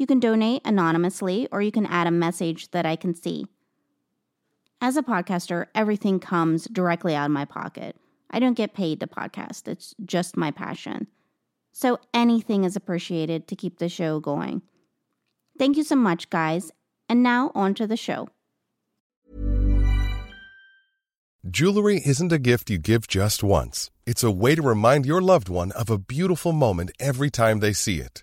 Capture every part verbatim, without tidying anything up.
You can donate anonymously, or you can add a message that I can see. As a podcaster, everything comes directly out of my pocket. I don't get paid to podcast. It's just my passion. So anything is appreciated to keep the show going. Thank you so much, guys. And now on to the show. Jewelry isn't a gift you give just once. It's a way to remind your loved one of a beautiful moment every time they see it.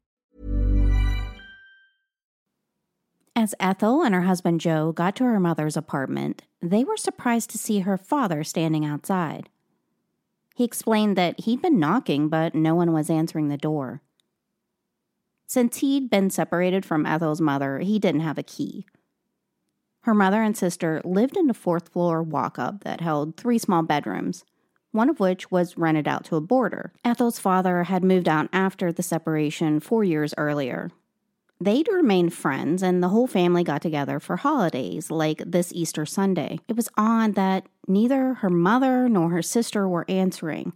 As Ethel and her husband Joe got to her mother's apartment, they were surprised to see her father standing outside. He explained that he'd been knocking, but no one was answering the door. Since he'd been separated from Ethel's mother, he didn't have a key. Her mother and sister lived in a fourth-floor walk-up that held three small bedrooms, one of which was rented out to a boarder. Ethel's father had moved out after the separation four years earlier. They'd remained friends, and the whole family got together for holidays, like this Easter Sunday. It was odd that neither her mother nor her sister were answering.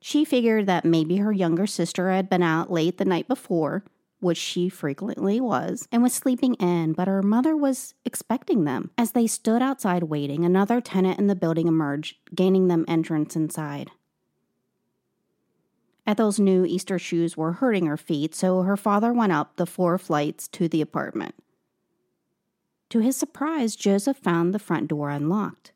She figured that maybe her younger sister had been out late the night before, which she frequently was, and was sleeping in, but her mother was expecting them. As they stood outside waiting, another tenant in the building emerged, gaining them entrance inside. Ethel's new Easter shoes were hurting her feet, so her father went up the four flights to the apartment. To his surprise, Joseph found the front door unlocked.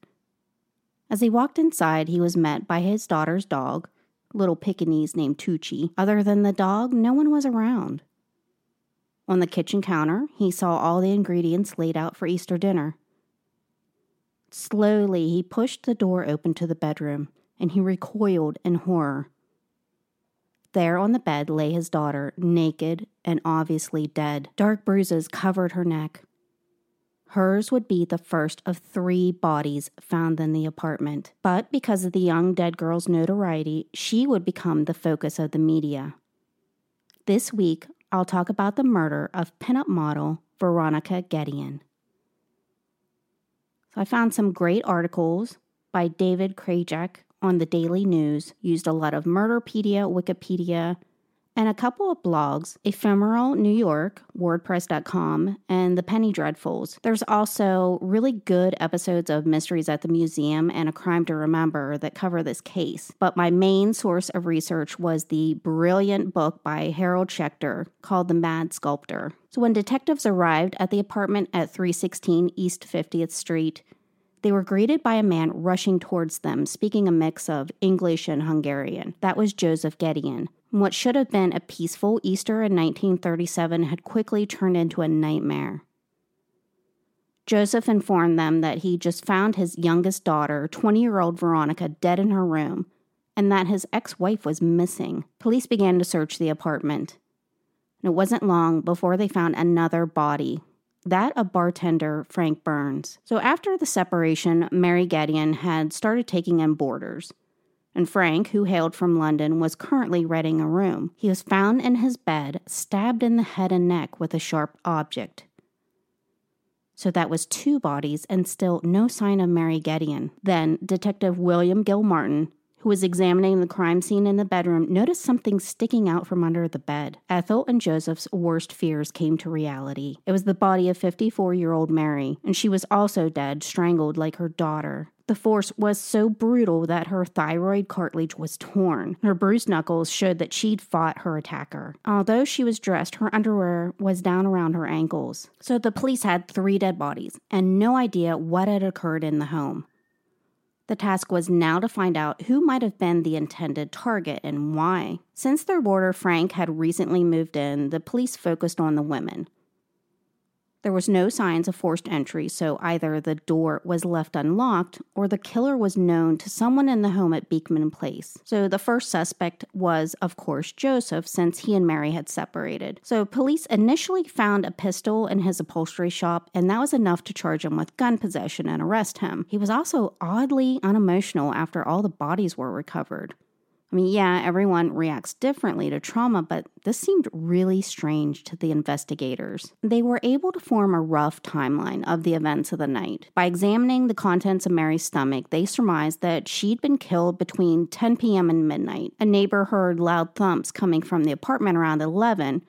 As he walked inside, he was met by his daughter's dog, little Pekingese named Tucci. Other than the dog, no one was around. On the kitchen counter, he saw all the ingredients laid out for Easter dinner. Slowly, he pushed the door open to the bedroom, and he recoiled in horror. There on the bed lay his daughter, naked and obviously dead. Dark bruises covered her neck. Hers would be the first of three bodies found in the apartment. But because of the young dead girl's notoriety, she would become the focus of the media. This week, I'll talk about the murder of pinup model Veronica Gedeon. So I found some great articles by David Krajek on the Daily News, used a lot of Murderpedia, Wikipedia, and a couple of blogs, Ephemeral New York, WordPress dot com, and The Penny Dreadfuls. There's also really good episodes of Mysteries at the Museum and A Crime to Remember that cover this case. But my main source of research was the brilliant book by Harold Schechter called The Mad Sculptor. So when detectives arrived at the apartment at three sixteen East fiftieth Street, they were greeted by a man rushing towards them, speaking a mix of English and Hungarian. That was Joseph Gedeon. What should have been a peaceful Easter in nineteen thirty-seven had quickly turned into a nightmare. Joseph informed them that he just found his youngest daughter, twenty-year-old Veronica, dead in her room, and that his ex-wife was missing. Police began to search the apartment, and it wasn't long before they found another body. That a bartender, Frank Burns. So after the separation, Mary Gedeon had started taking in boarders, and Frank, who hailed from London, was currently renting a room. He was found in his bed, stabbed in the head and neck with a sharp object. So that was two bodies and still no sign of Mary Gedeon. Then, Detective William Gilmartin, who was examining the crime scene in the bedroom, noticed something sticking out from under the bed. Ethel and Joseph's worst fears came to reality. It was the body of fifty-four-year-old Mary, and she was also dead, strangled like her daughter. The force was so brutal that her thyroid cartilage was torn. Her bruised knuckles showed that she'd fought her attacker. Although she was dressed, her underwear was down around her ankles. So the police had three dead bodies and no idea what had occurred in the home. The task was now to find out who might have been the intended target and why. Since their boarder, Frank, had recently moved in, the police focused on the women. There was no signs of forced entry, so either the door was left unlocked or the killer was known to someone in the home at Beekman Place. So the first suspect was, of course, Joseph, since he and Mary had separated. So police initially found a pistol in his upholstery shop, and that was enough to charge him with gun possession and arrest him. He was also oddly unemotional after all the bodies were recovered. I mean, yeah, everyone reacts differently to trauma, but this seemed really strange to the investigators. They were able to form a rough timeline of the events of the night. By examining the contents of Mary's stomach, they surmised that she'd been killed between ten p.m. and midnight. A neighbor heard loud thumps coming from the apartment around eleven,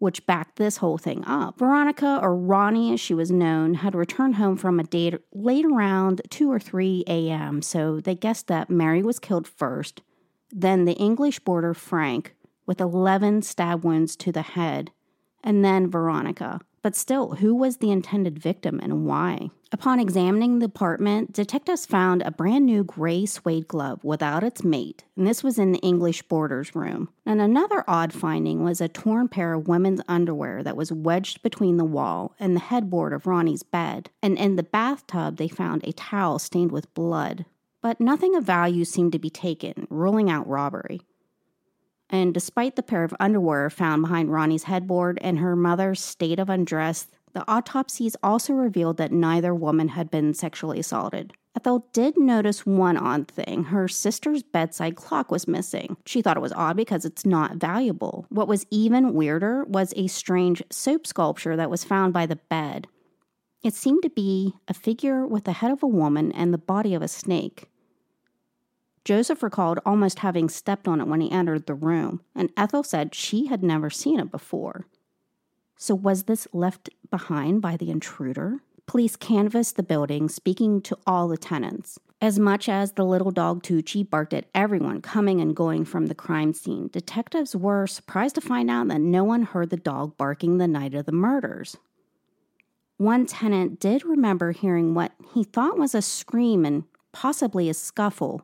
which backed this whole thing up. Veronica, or Ronnie as she was known, had returned home from a date late around two or three a.m., so they guessed that Mary was killed first. Then the English boarder, Frank, with eleven stab wounds to the head, and then Veronica. But still, who was the intended victim and why? Upon examining the apartment, detectives found a brand new gray suede glove without its mate, and this was in the English boarder's room. And another odd finding was a torn pair of women's underwear that was wedged between the wall and the headboard of Ronnie's bed. And in the bathtub, they found a towel stained with blood. But nothing of value seemed to be taken, ruling out robbery. And despite the pair of underwear found behind Ronnie's headboard and her mother's state of undress, the autopsies also revealed that neither woman had been sexually assaulted. Ethel did notice one odd thing. Her sister's bedside clock was missing. She thought it was odd because it's not valuable. What was even weirder was a strange soap sculpture that was found by the bed. It seemed to be a figure with the head of a woman and the body of a snake. Joseph recalled almost having stepped on it when he entered the room, and Ethel said she had never seen it before. So was this left behind by the intruder? Police canvassed the building, speaking to all the tenants. As much as the little dog Tucci barked at everyone coming and going from the crime scene, detectives were surprised to find out that no one heard the dog barking the night of the murders. One tenant did remember hearing what he thought was a scream and possibly a scuffle,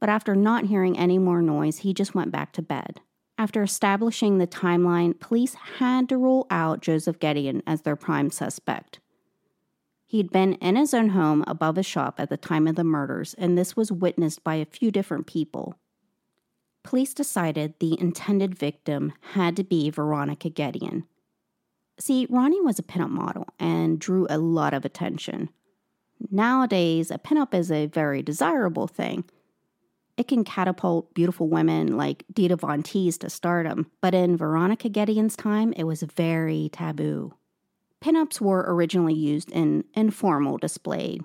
but after not hearing any more noise, he just went back to bed. After establishing the timeline, police had to rule out Joseph Gedeon as their prime suspect. He'd been in his own home above his shop at the time of the murders, and this was witnessed by a few different people. Police decided the intended victim had to be Veronica Gedeon. See, Ronnie was a pinup model and drew a lot of attention. Nowadays, a pinup is a very desirable thing. It can catapult beautiful women like Dita Von Teese to stardom, but in Veronica Gedeon's time, it was very taboo. Pinups were originally used in informal display,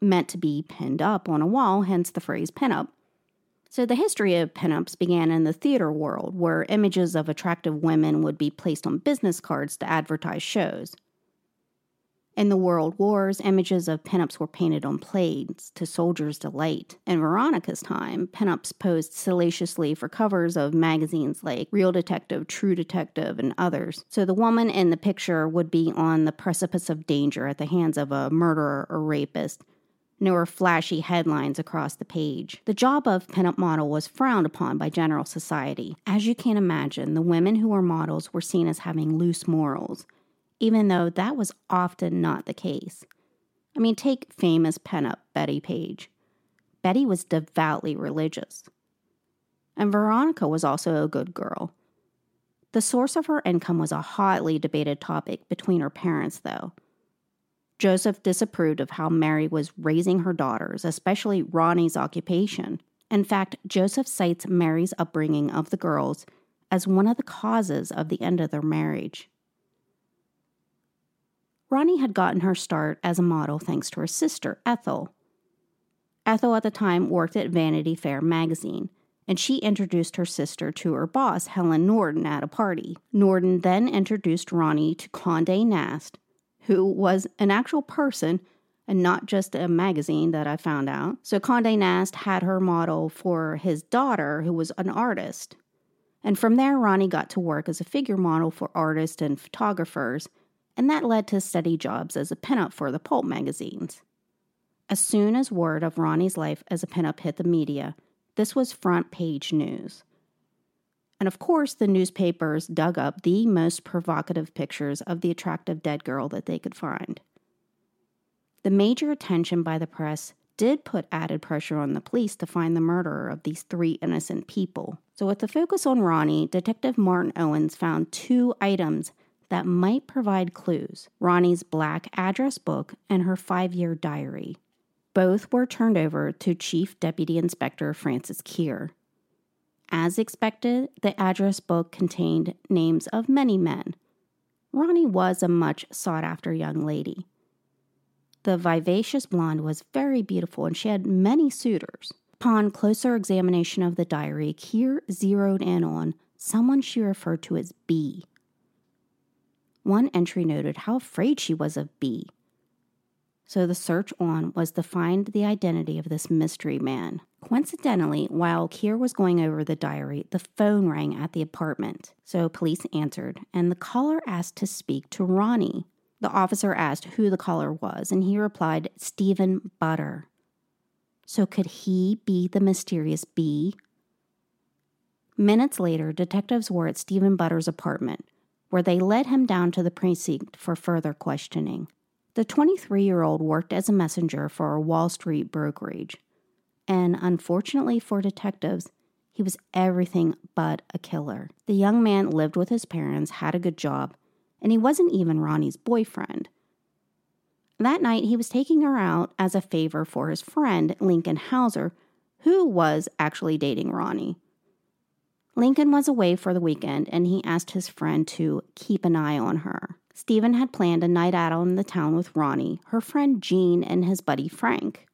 meant to be pinned up on a wall, hence the phrase pinup. So the history of pinups began in the theater world, where images of attractive women would be placed on business cards to advertise shows. In the World Wars, images of pinups were painted on plates to soldiers' delight. In Veronica's time, pinups posed salaciously for covers of magazines like Real Detective, True Detective, and others. So the woman in the picture would be on the precipice of danger at the hands of a murderer or rapist. There were flashy headlines across the page. The job of pinup model was frowned upon by general society. As you can imagine, the women who were models were seen as having loose morals, even though that was often not the case. I mean, take famous pinup Bettie Page. Bettie was devoutly religious. And Veronica was also a good girl. The source of her income was a hotly debated topic between her parents, though. Joseph disapproved of how Mary was raising her daughters, especially Ronnie's occupation. In fact, Joseph cites Mary's upbringing of the girls as one of the causes of the end of their marriage. Ronnie had gotten her start as a model thanks to her sister, Ethel. Ethel at the time worked at Vanity Fair magazine, and she introduced her sister to her boss, Helen Norton, at a party. Norton then introduced Ronnie to Condé Nast, who was an actual person and not just a magazine that I found out. So Condé Nast had her model for his daughter, who was an artist. And from there, Ronnie got to work as a figure model for artists and photographers, and that led to steady jobs as a pinup for the pulp magazines. As soon as word of Ronnie's life as a pinup hit the media, this was front page news. And of course, the newspapers dug up the most provocative pictures of the attractive dead girl that they could find. The major attention by the press did put added pressure on the police to find the murderer of these three innocent people. So with the focus on Ronnie, Detective Martin Owens found two items that might provide clues: Ronnie's black address book and her five-year diary. Both were turned over to Chief Deputy Inspector Francis Keir. As expected, the address book contained names of many men. Ronnie was a much sought-after young lady. The vivacious blonde was very beautiful and she had many suitors. Upon closer examination of the diary, Keir zeroed in on someone she referred to as B. One entry noted how afraid she was of B. So the search on was to find the identity of this mystery man. Coincidentally, while Keir was going over the diary, the phone rang at the apartment. So police answered, and the caller asked to speak to Ronnie. The officer asked who the caller was, and he replied, Stephen Butter. So could he be the mysterious B? Minutes later, detectives were at Stephen Butter's apartment, where they led him down to the precinct for further questioning. The twenty-three-year-old worked as a messenger for a Wall Street brokerage, and unfortunately for detectives, he was everything but a killer. The young man lived with his parents, had a good job, and he wasn't even Ronnie's boyfriend. That night, he was taking her out as a favor for his friend, Lincoln Hauser, who was actually dating Ronnie. Lincoln was away for the weekend, and he asked his friend to keep an eye on her. Stephen had planned a night out in the town with Ronnie, her friend Jean, and his buddy Frank.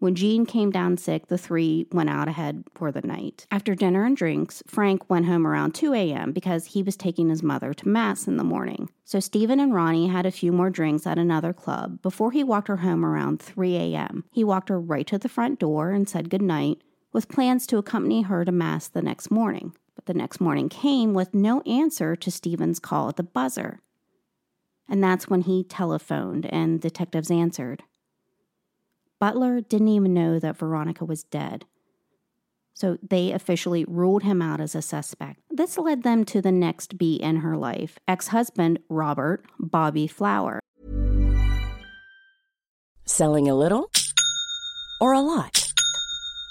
When Jean came down sick, the three went out ahead for the night. After dinner and drinks, Frank went home around two a.m. because he was taking his mother to mass in the morning. So Stephen and Ronnie had a few more drinks at another club before he walked her home around three a.m. He walked her right to the front door and said goodnight, with plans to accompany her to mass the next morning. But the next morning came with no answer to Stephen's call at the buzzer. And that's when he telephoned and detectives answered. Butler didn't even know that Veronica was dead, so they officially ruled him out as a suspect. This led them to the next B in her life, ex-husband Robert Bobby Flower. Selling a little or a lot?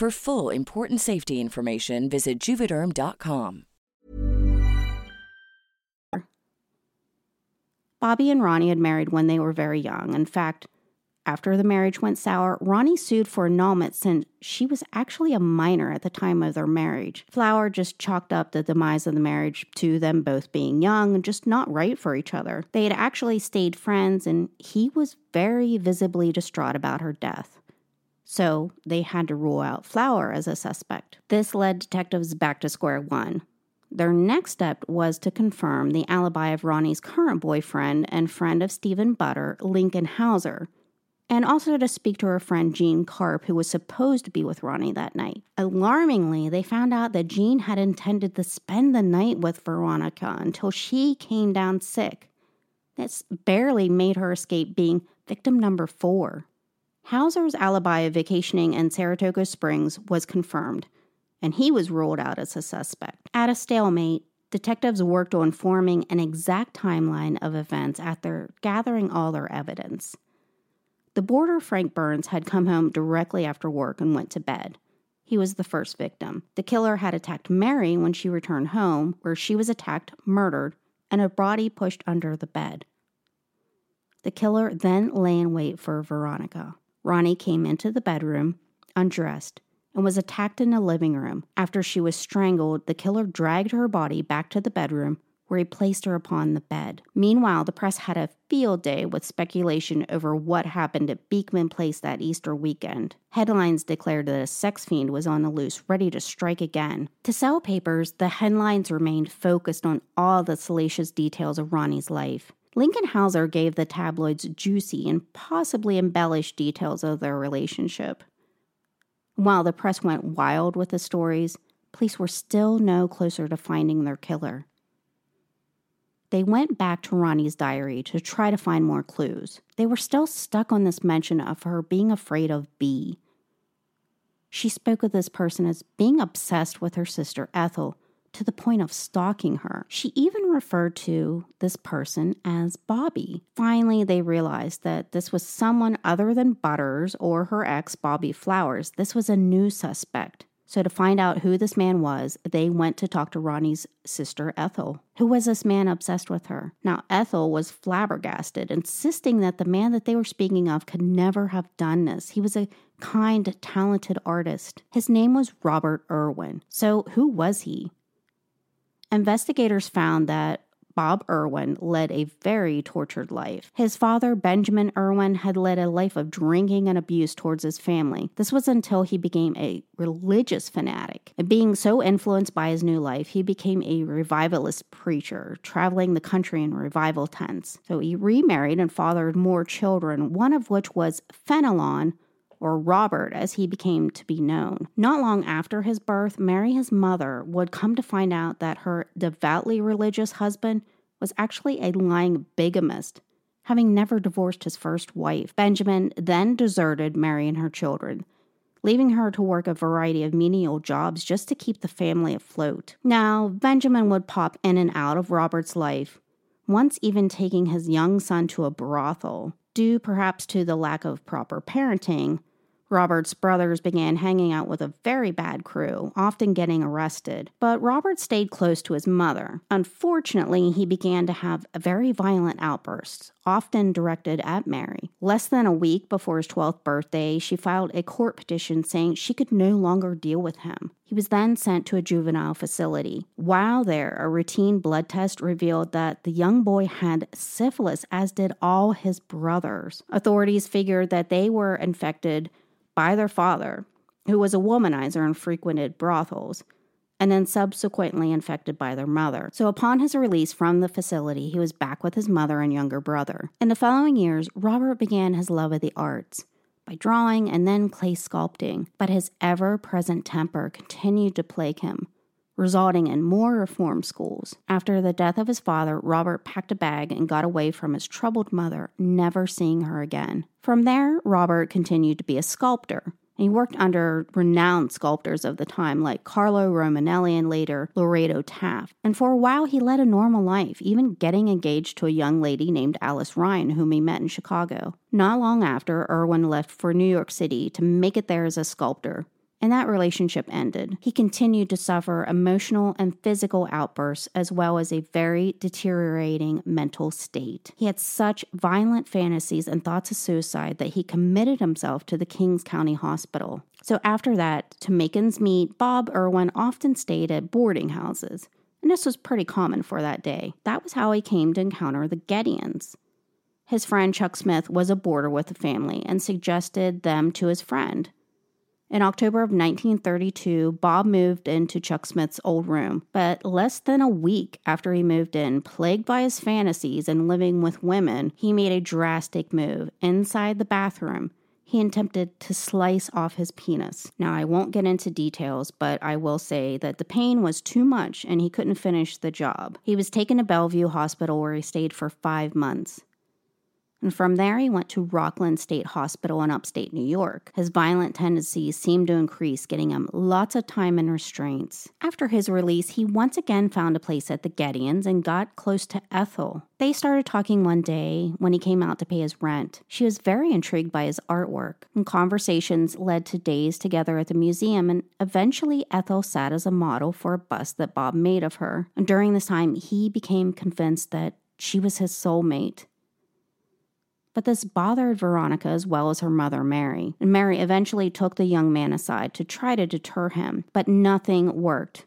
For full, important safety information, visit Juvederm dot com. Bobby and Ronnie had married when they were very young. In fact, after the marriage went sour, Ronnie sued for annulment since she was actually a minor at the time of their marriage. Flower just chalked up the demise of the marriage to them both being young and just not right for each other. They had actually stayed friends, and he was very visibly distraught about her death. So they had to rule out Flower as a suspect. This led detectives back to square one. Their next step was to confirm the alibi of Ronnie's current boyfriend and friend of Stephen Butter, Lincoln Hauser, and also to speak to her friend Jean Carp, who was supposed to be with Ronnie that night. Alarmingly, they found out that Jean had intended to spend the night with Veronica until she came down sick. This barely made her escape being victim number four. Hauser's alibi of vacationing in Saratoga Springs was confirmed, and he was ruled out as a suspect. At a stalemate, detectives worked on forming an exact timeline of events after gathering all their evidence. The boarder, Frank Burns, had come home directly after work and went to bed. He was the first victim. The killer had attacked Mary when she returned home, where she was attacked, murdered, and a body pushed under the bed. The killer then lay in wait for Veronica. Ronnie came into the bedroom, undressed, and was attacked in the living room. After she was strangled, the killer dragged her body back to the bedroom, where he placed her upon the bed. Meanwhile, the press had a field day with speculation over what happened at Beekman Place that Easter weekend. Headlines declared that a sex fiend was on the loose, ready to strike again. To sell papers, the headlines remained focused on all the salacious details of Ronnie's life. Lincoln Hauser gave the tabloids juicy and possibly embellished details of their relationship. While the press went wild with the stories, police were still no closer to finding their killer. They went back to Ronnie's diary to try to find more clues. They were still stuck on this mention of her being afraid of B. She spoke of this person as being obsessed with her sister Ethel, to the point of stalking her. She even referred to this person as Bobby. Finally, they realized that this was someone other than Butters or her ex, Bobby Flowers. This was a new suspect. So to find out who this man was, they went to talk to Ronnie's sister, Ethel. Who was this man obsessed with her? Now, Ethel was flabbergasted, insisting that the man that they were speaking of could never have done this. He was a kind, talented artist. His name was Robert Irwin. So who was he? Investigators found that Bob Irwin led a very tortured life. His father, Benjamin Irwin, had led a life of drinking and abuse towards his family. This was until he became a religious fanatic. And being so influenced by his new life, he became a revivalist preacher, traveling the country in revival tents. So he remarried and fathered more children, one of which was Fenelon, or Robert, as he became to be known. Not long after his birth, Mary, his mother, would come to find out that her devoutly religious husband was actually a lying bigamist, having never divorced his first wife. Benjamin then deserted Mary and her children, leaving her to work a variety of menial jobs just to keep the family afloat. Now, Benjamin would pop in and out of Robert's life, once even taking his young son to a brothel. Due perhaps to the lack of proper parenting, Robert's brothers began hanging out with a very bad crew, often getting arrested. But Robert stayed close to his mother. Unfortunately, he began to have very violent outbursts, often directed at Mary. Less than a week before his twelfth birthday, she filed a court petition saying she could no longer deal with him. He was then sent to a juvenile facility. While there, a routine blood test revealed that the young boy had syphilis, as did all his brothers. Authorities figured that they were infected by their father, who was a womanizer and frequented brothels, and then subsequently infected by their mother. So upon his release from the facility, he was back with his mother and younger brother. In the following years, Robert began his love of the arts by drawing and then clay sculpting, but his ever-present temper continued to plague him, resulting in more reform schools. After the death of his father, Robert packed a bag and got away from his troubled mother, never seeing her again. From there, Robert continued to be a sculptor. He worked under renowned sculptors of the time like Carlo Romanelli and later Lorado Taft. And for a while, he led a normal life, even getting engaged to a young lady named Alice Ryan, whom he met in Chicago. Not long after, Irwin left for New York City to make it there as a sculptor, and that relationship ended. He continued to suffer emotional and physical outbursts, as well as a very deteriorating mental state. He had such violent fantasies and thoughts of suicide that he committed himself to the Kings County Hospital. So after that, to make ends meet, Bob Irwin often stayed at boarding houses, and this was pretty common for that day. That was how he came to encounter the Gedeons. His friend Chuck Smith was a boarder with the family and suggested them to his friend. In October of nineteen thirty-two, Bob moved into Chuck Smith's old room, but less than a week after he moved in, plagued by his fantasies and living with women, he made a drastic move. Inside the bathroom, he attempted to slice off his penis. Now, I won't get into details, but I will say that the pain was too much and he couldn't finish the job. He was taken to Bellevue Hospital where he stayed for five months. And from there, he went to Rockland State Hospital in upstate New York. His violent tendencies seemed to increase, getting him lots of time and restraints. After his release, he once again found a place at the Gedeons and got close to Ethel. They started talking one day when he came out to pay his rent. She was very intrigued by his artwork, and conversations led to days together at the museum, and eventually Ethel sat as a model for a bust that Bob made of her. And during this time, he became convinced that she was his soulmate. But this bothered Veronica as well as her mother, Mary. And Mary eventually took the young man aside to try to deter him, but nothing worked.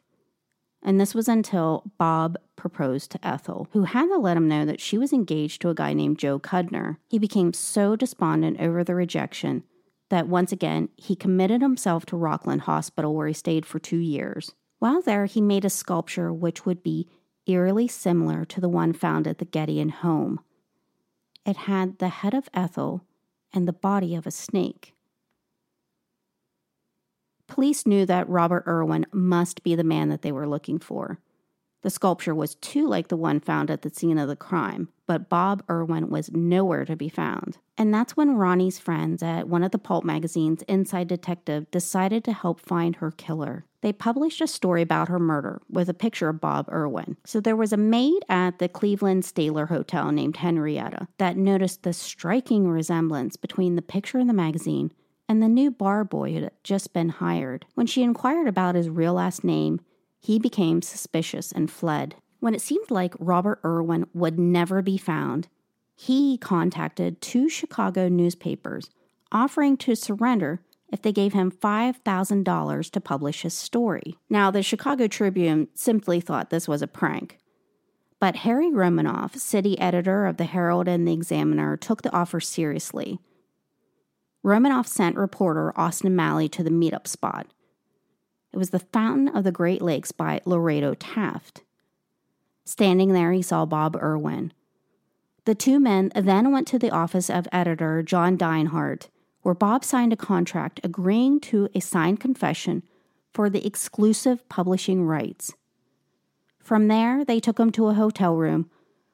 And this was until Bob proposed to Ethel, who had to let him know that she was engaged to a guy named Joe Cudner. He became so despondent over the rejection that once again, he committed himself to Rockland Hospital where he stayed for two years. While there, he made a sculpture which would be eerily similar to the one found at the Gedeon home. It had the head of Ethel and the body of a snake. Police knew that Robert Irwin must be the man that they were looking for. The sculpture was too like the one found at the scene of the crime, but Bob Irwin was nowhere to be found. And that's when Ronnie's friends at one of the pulp magazines, Inside Detective, decided to help find her killer. They published a story about her murder with a picture of Bob Irwin. So there was a maid at the Cleveland Staler Hotel named Henrietta that noticed the striking resemblance between the picture in the magazine and the new bar boy who had just been hired. When she inquired about his real last name, he became suspicious and fled. When it seemed like Robert Irwin would never be found, he contacted two Chicago newspapers, offering to surrender if they gave him five thousand dollars to publish his story. Now, the Chicago Tribune simply thought this was a prank. But Harry Romanoff, city editor of the Herald and the Examiner, took the offer seriously. Romanoff sent reporter Austin Malley to the meetup spot. It was the Fountain of the Great Lakes by Lorado Taft. Standing there, he saw Bob Irwin. The two men then went to the office of editor John Deinhardt, where Bob signed a contract agreeing to a signed confession for the exclusive publishing rights. From there, they took him to a hotel room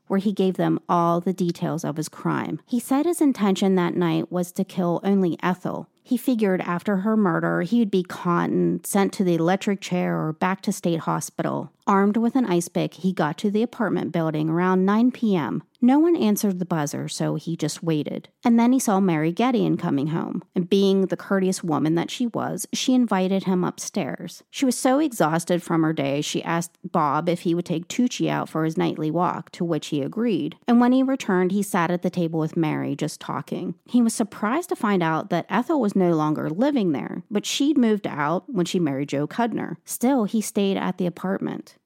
where he gave them all the details of his crime. He said his intention that night was to kill only Ethel. He figured after her murder, he would be caught and sent to the electric chair or back to state hospital. Armed with an ice pick, he got to the apartment building around nine p.m. No one answered the buzzer, so he just waited. And then he saw Mary Gedeon coming home. And being the courteous woman that she was, she invited him upstairs. She was so exhausted from her day, she asked Bob if he would take Tucci out for his nightly walk, to which he agreed. And when he returned, he sat at the table with Mary, just talking. He was surprised to find out that Ethel was no longer living there, but she'd moved out when she married Joe Cudner. Still, he stayed at the apartment.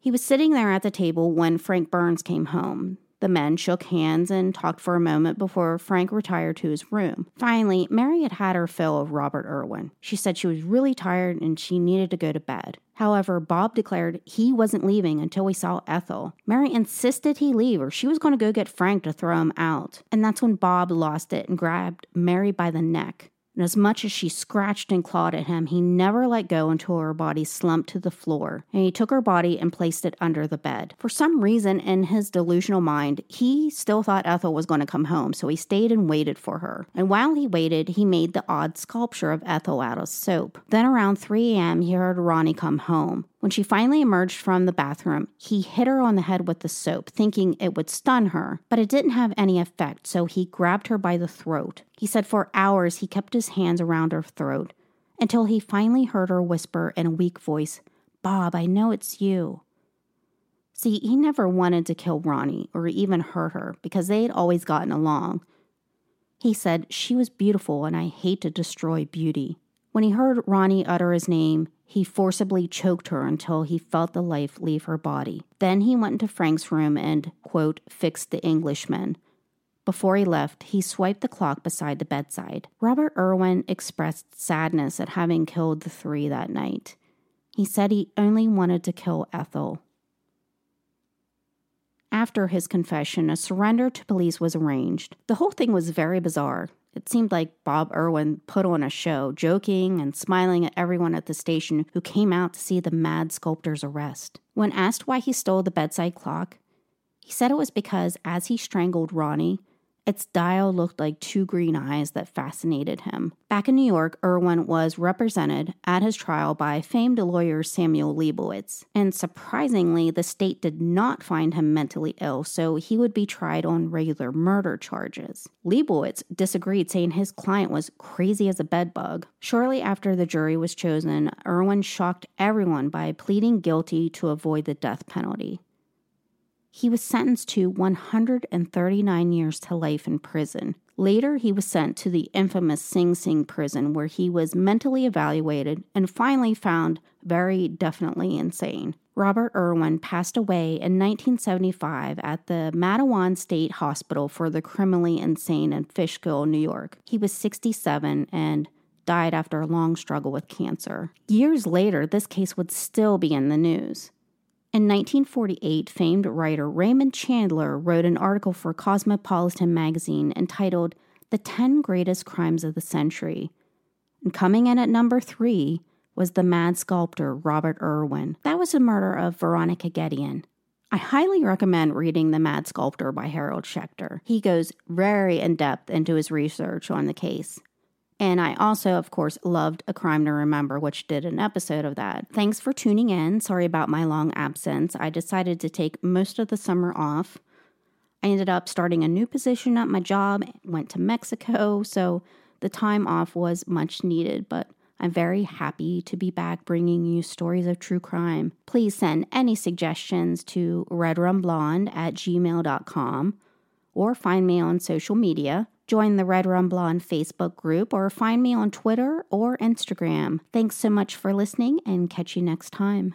He was sitting there at the table when Frank Burns came home. The men shook hands and talked for a moment before Frank retired to his room. Finally, Mary had had her fill of Robert Irwin. She said she was really tired and she needed to go to bed. However, Bob declared he wasn't leaving until he saw Ethel. Mary insisted he leave or she was going to go get Frank to throw him out. And that's when Bob lost it and grabbed Mary by the neck. And as much as she scratched and clawed at him, he never let go until her body slumped to the floor, and he took her body and placed it under the bed. For some reason, in his delusional mind, he still thought Ethel was going to come home, so he stayed and waited for her. And while he waited, he made the odd sculpture of Ethel out of soap. Then around three a.m., he heard Ronnie come home. When she finally emerged from the bathroom, he hit her on the head with the soap, thinking it would stun her, but it didn't have any effect, so he grabbed her by the throat. He said for hours he kept his hands around her throat, until he finally heard her whisper in a weak voice, "Bob, I know it's you." See, he never wanted to kill Ronnie or even hurt her, because they had always gotten along. He said, "She was beautiful and I hate to destroy beauty." When he heard Ronnie utter his name, he forcibly choked her until he felt the life leave her body. Then he went into Frank's room and, quote, fixed the Englishman. Before he left, he swiped the clock beside the bedside. Robert Irwin expressed sadness at having killed the three that night. He said he only wanted to kill Ethel. After his confession, a surrender to police was arranged. The whole thing was very bizarre. It seemed like Bob Irwin put on a show, joking and smiling at everyone at the station who came out to see the Mad Sculptor's arrest. When asked why he stole the bedside clock, he said it was because as he strangled Ronnie, its dial looked like two green eyes that fascinated him. Back in New York, Irwin was represented at his trial by famed lawyer Samuel Leibowitz. And surprisingly, the state did not find him mentally ill, so he would be tried on regular murder charges. Leibowitz disagreed, saying his client was crazy as a bedbug. Shortly after the jury was chosen, Irwin shocked everyone by pleading guilty to avoid the death penalty. He was sentenced to one hundred thirty-nine years to life in prison. Later, he was sent to the infamous Sing Sing prison where he was mentally evaluated and finally found very definitely insane. Robert Irwin passed away in nineteen seventy-five at the Mattawan State Hospital for the Criminally Insane in Fishkill, New York. He was sixty-seven and died after a long struggle with cancer. Years later, this case would still be in the news. In nineteen forty-eight, famed writer Raymond Chandler wrote an article for Cosmopolitan magazine entitled The ten Greatest Crimes of the Century. And coming in at number three was the Mad Sculptor Robert Irwin. That was the murder of Veronica Gedeon. I highly recommend reading The Mad Sculptor by Harold Schechter. He goes very in-depth into his research on the case. And I also, of course, loved A Crime to Remember, which did an episode of that. Thanks for tuning in. Sorry about my long absence. I decided to take most of the summer off. I ended up starting a new position at my job, went to Mexico, so the time off was much needed, but I'm very happy to be back bringing you stories of true crime. Please send any suggestions to redrunblonde at gmail dot com or find me on social media. Join the Red Run Blonde Facebook group or find me on Twitter or Instagram. Thanks so much for listening and catch you next time.